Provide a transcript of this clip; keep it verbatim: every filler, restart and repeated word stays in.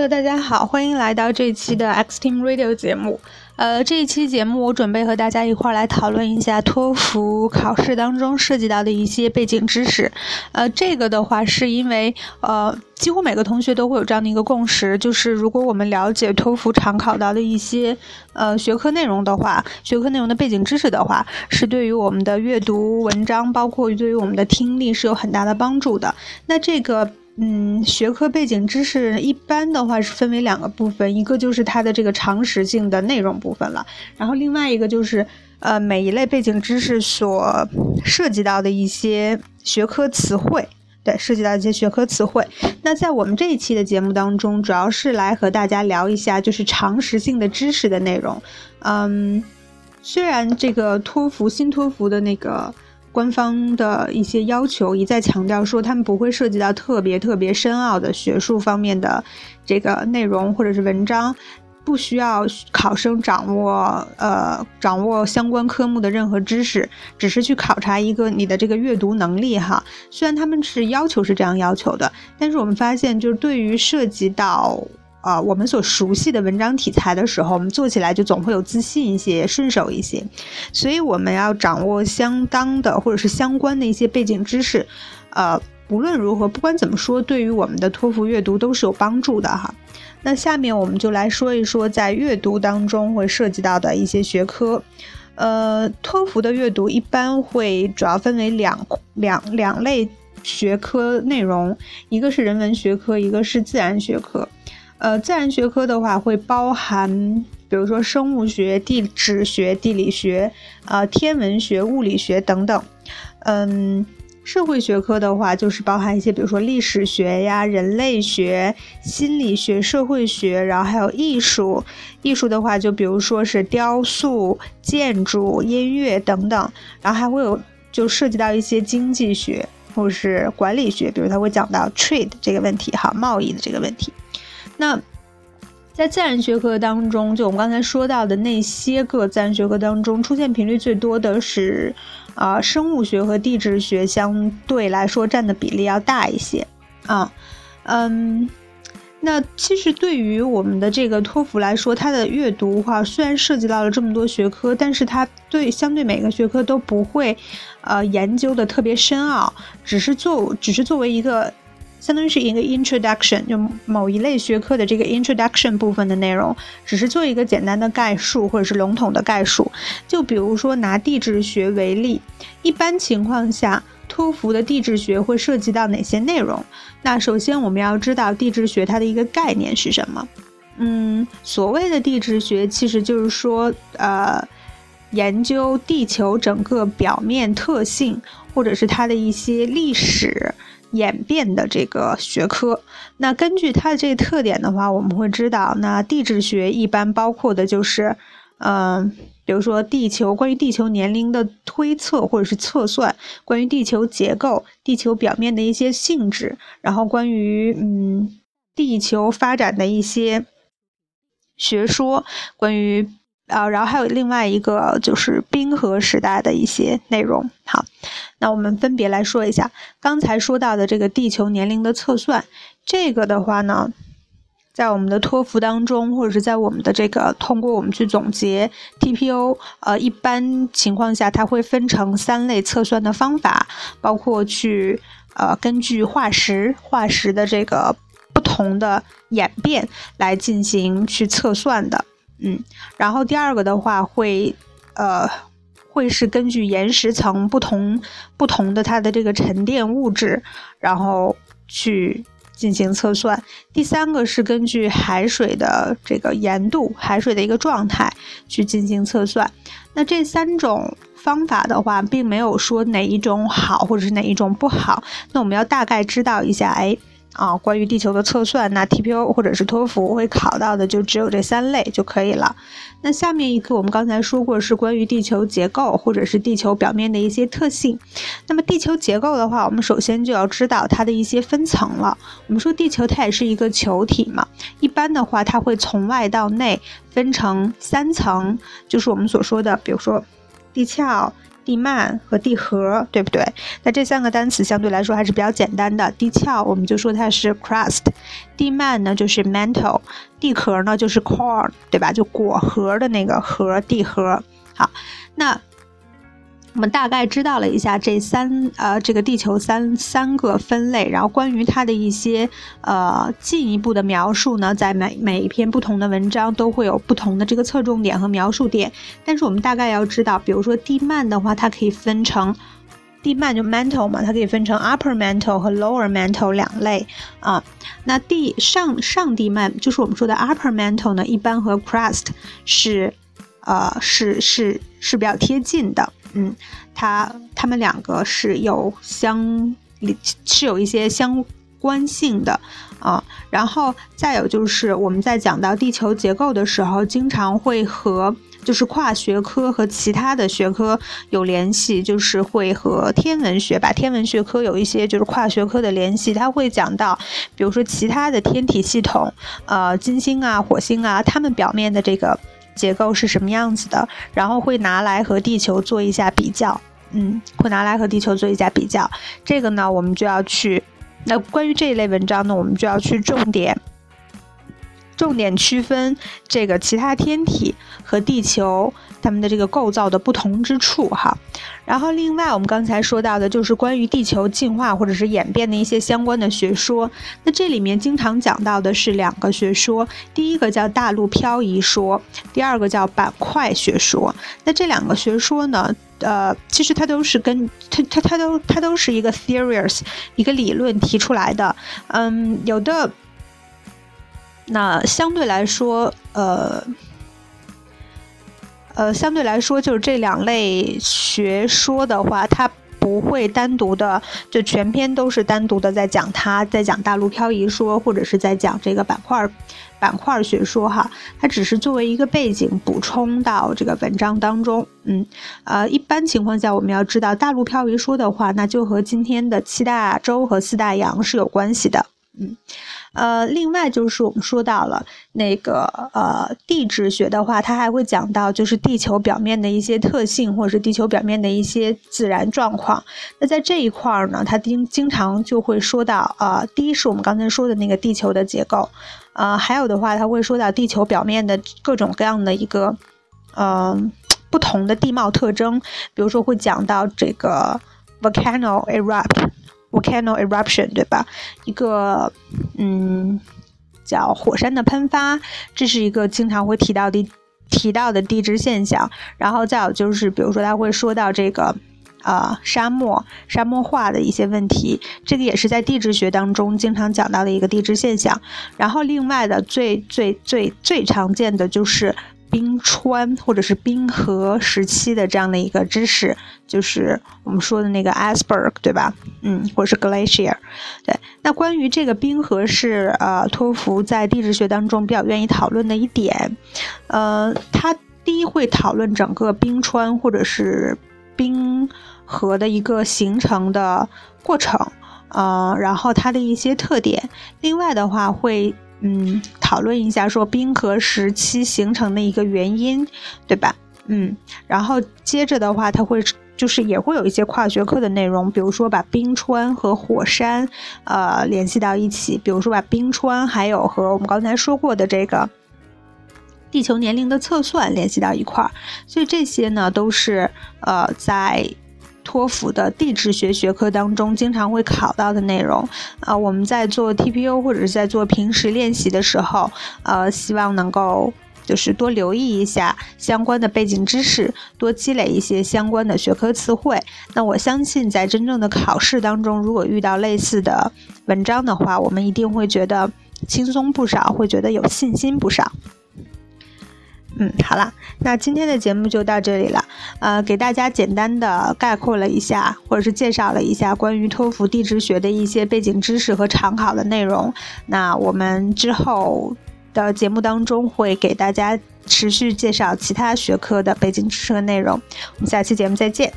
Hello， 大家好，欢迎来到这一期的 X-Team Radio 节目。呃，这一期节目我准备和大家一块儿来讨论一下托福考试当中涉及到的一些背景知识。呃，这个的话是因为呃，几乎每个同学都会有这样的一个共识，就是如果我们了解托福常考到的一些呃学科内容的话，学科内容的背景知识的话，是对于我们的阅读文章，包括对于我们的听力是有很大的帮助的。那这个嗯，学科背景知识一般的话是分为两个部分，一个就是它的这个常识性的内容部分了，然后另外一个就是呃每一类背景知识所涉及到的一些学科词汇，对，涉及到一些学科词汇。那在我们这一期的节目当中，主要是来和大家聊一下就是常识性的知识的内容。嗯，虽然这个托福新托福的那个官方的一些要求一再强调说他们不会涉及到特别特别深奥的学术方面的这个内容或者是文章，不需要考生掌握呃掌握相关科目的任何知识，只是去考察一个你的这个阅读能力哈。虽然他们是要求是这样要求的，但是我们发现就是对于涉及到呃，我们所熟悉的文章题材的时候，我们做起来就总会有自信一些，顺手一些，所以我们要掌握相当的或者是相关的一些背景知识，呃，无论如何，不管怎么说，对于我们的托福阅读都是有帮助的哈。那下面我们就来说一说在阅读当中会涉及到的一些学科。呃，托福的阅读一般会主要分为两两两类学科内容，一个是人文学科，一个是自然学科。呃，自然学科的话会包含，比如说生物学、地质学、地理学、呃天文学、物理学等等。嗯，社会学科的话就是包含一些，比如说历史学呀、人类学、心理学、社会学，然后还有艺术。艺术的话，就比如说是雕塑、建筑、音乐等等。然后还会有就涉及到一些经济学或者是管理学，比如它会讲到 trade 这个问题哈，贸易的这个问题。那在自然学科当中，就我们刚才说到的那些个自然学科当中，出现频率最多的是呃，生物学和地质学，相对来说占的比例要大一些啊。嗯，那其实对于我们的这个托福来说，它的阅读话虽然涉及到了这么多学科，但是它对相对每个学科都不会呃研究的特别深奥，只是作只是作为一个相当于是一个 introduction， 就某一类学科的这个 introduction 部分的内容，只是做一个简单的概述或者是笼统的概述。就比如说拿地质学为例，一般情况下托福的地质学会涉及到哪些内容？那首先我们要知道地质学它的一个概念是什么。嗯，所谓的地质学其实就是说呃研究地球整个表面特性，或者是它的一些历史演变的这个学科。那根据它的这个特点的话，我们会知道，那地质学一般包括的就是，嗯、呃，比如说地球关于地球年龄的推测或者是测算，关于地球结构、地球表面的一些性质，然后关于嗯地球发展的一些学说，关于。啊，然后还有另外一个就是冰河时代的一些内容。好，那我们分别来说一下刚才说到的这个地球年龄的测算。这个的话呢，在我们的托福当中，或者是在我们的这个通过我们去总结 T P O， 呃，一般情况下它会分成三类测算的方法，包括去呃根据化石化石的这个不同的演变来进行去测算的。嗯，然后第二个的话会，呃，会是根据岩石层不同不同的它的这个沉淀物质，然后去进行测算。第三个是根据海水的这个盐度、海水的一个状态去进行测算。那这三种方法的话，并没有说哪一种好或者是哪一种不好。那我们要大概知道一下，哎。啊，关于地球的测算，那 T P O 或者是托福会考到的就只有这三类就可以了。那下面一个我们刚才说过是关于地球结构或者是地球表面的一些特性。那么地球结构的话，我们首先就要知道它的一些分层了。我们说地球它也是一个球体嘛，一般的话它会从外到内分成三层，就是我们所说的比如说地壳、地幔和地核，对不对？那这三个单词相对来说还是比较简单的。地壳我们就说它是 crust， 地幔呢就是 mantle， 地壳呢就是 corn， 对吧？就果核的那个核，地核。好，那我们大概知道了一下这三呃这个地球三三个分类，然后关于它的一些呃进一步的描述呢，在每每一篇不同的文章都会有不同的这个侧重点和描述点。但是我们大概要知道，比如说地幔的话，它可以分成地幔就 mantle 嘛，它可以分成 upper mantle 和 lower mantle 两类啊。那地上上地幔就是我们说的 upper mantle 呢，一般和 crust 是呃是是是比较贴近的。嗯，它它们两个是有相是有一些相关性的啊。然后再有就是我们在讲到地球结构的时候，经常会和就是跨学科和其他的学科有联系，就是会和天文学吧，天文学科有一些就是跨学科的联系，它会讲到比如说其他的天体系统，呃，金星啊、火星啊，它们表面的这个结构是什么样子的，然后会拿来和地球做一下比较，嗯，会拿来和地球做一下比较。这个呢，我们就要去，那关于这一类文章呢，我们就要去重点，重点区分这个其他天体和地球它们的这个构造的不同之处哈。然后另外我们刚才说到的就是关于地球进化或者是演变的一些相关的学说，那这里面经常讲到的是两个学说，第一个叫大陆漂移说，第二个叫板块学说。那这两个学说呢，呃，其实它都是跟它它它都它都是一个 theories 一个理论提出来的，嗯，有的那相对来说呃呃，相对来说，就是这两类学说的话，它不会单独的，就全篇都是单独的在讲它，在讲大陆漂移说，或者是在讲这个板块板块学说哈，它只是作为一个背景补充到这个文章当中。嗯，呃，一般情况下，我们要知道大陆漂移说的话，那就和今天的七大洲和四大洋是有关系的。嗯，呃，另外就是我们说到了那个呃地质学的话，它还会讲到就是地球表面的一些特性，或者是地球表面的一些自然状况。那在这一块呢，它经经常就会说到，呃，第一是我们刚才说的那个地球的结构，呃，还有的话，它会说到地球表面的各种各样的一个呃不同的地貌特征，比如说会讲到这个 volcano erupt。Volcano eruption， 对吧？一个嗯，叫火山的喷发，这是一个经常会提到的提到的地质现象。然后再有就是，比如说他会说到这个呃沙漠沙漠化的一些问题，这个也是在地质学当中经常讲到的一个地质现象。然后另外的最最最最常见的就是冰川或者是冰河时期的这样的一个知识，就是我们说的那个 iceberg， 对吧？嗯，或者是 glacier。对，那关于这个冰河是呃托福在地质学当中比较愿意讨论的一点，呃，它第一会讨论整个冰川或者是冰河的一个形成的过程，呃，然后它的一些特点。另外的话会。嗯，讨论一下说冰河时期形成的一个原因，对吧？嗯，然后接着的话，它会就是也会有一些跨学科的内容，比如说把冰川和火山呃联系到一起，比如说把冰川还有和我们刚才说过的这个地球年龄的测算联系到一块儿，所以这些呢都是呃在托福的地质学学科当中经常会考到的内容啊、呃，我们在做 T P O 或者是在做平时练习的时候，呃，希望能够就是多留意一下相关的背景知识，多积累一些相关的学科词汇。那我相信在真正的考试当中，如果遇到类似的文章的话，我们一定会觉得轻松不少，会觉得有信心不少。嗯，好了，那今天的节目就到这里了。呃，给大家简单的概括了一下，或者是介绍了一下关于托福地质学的一些背景知识和常考的内容。那我们之后的节目当中会给大家持续介绍其他学科的背景知识和内容。我们下期节目再见。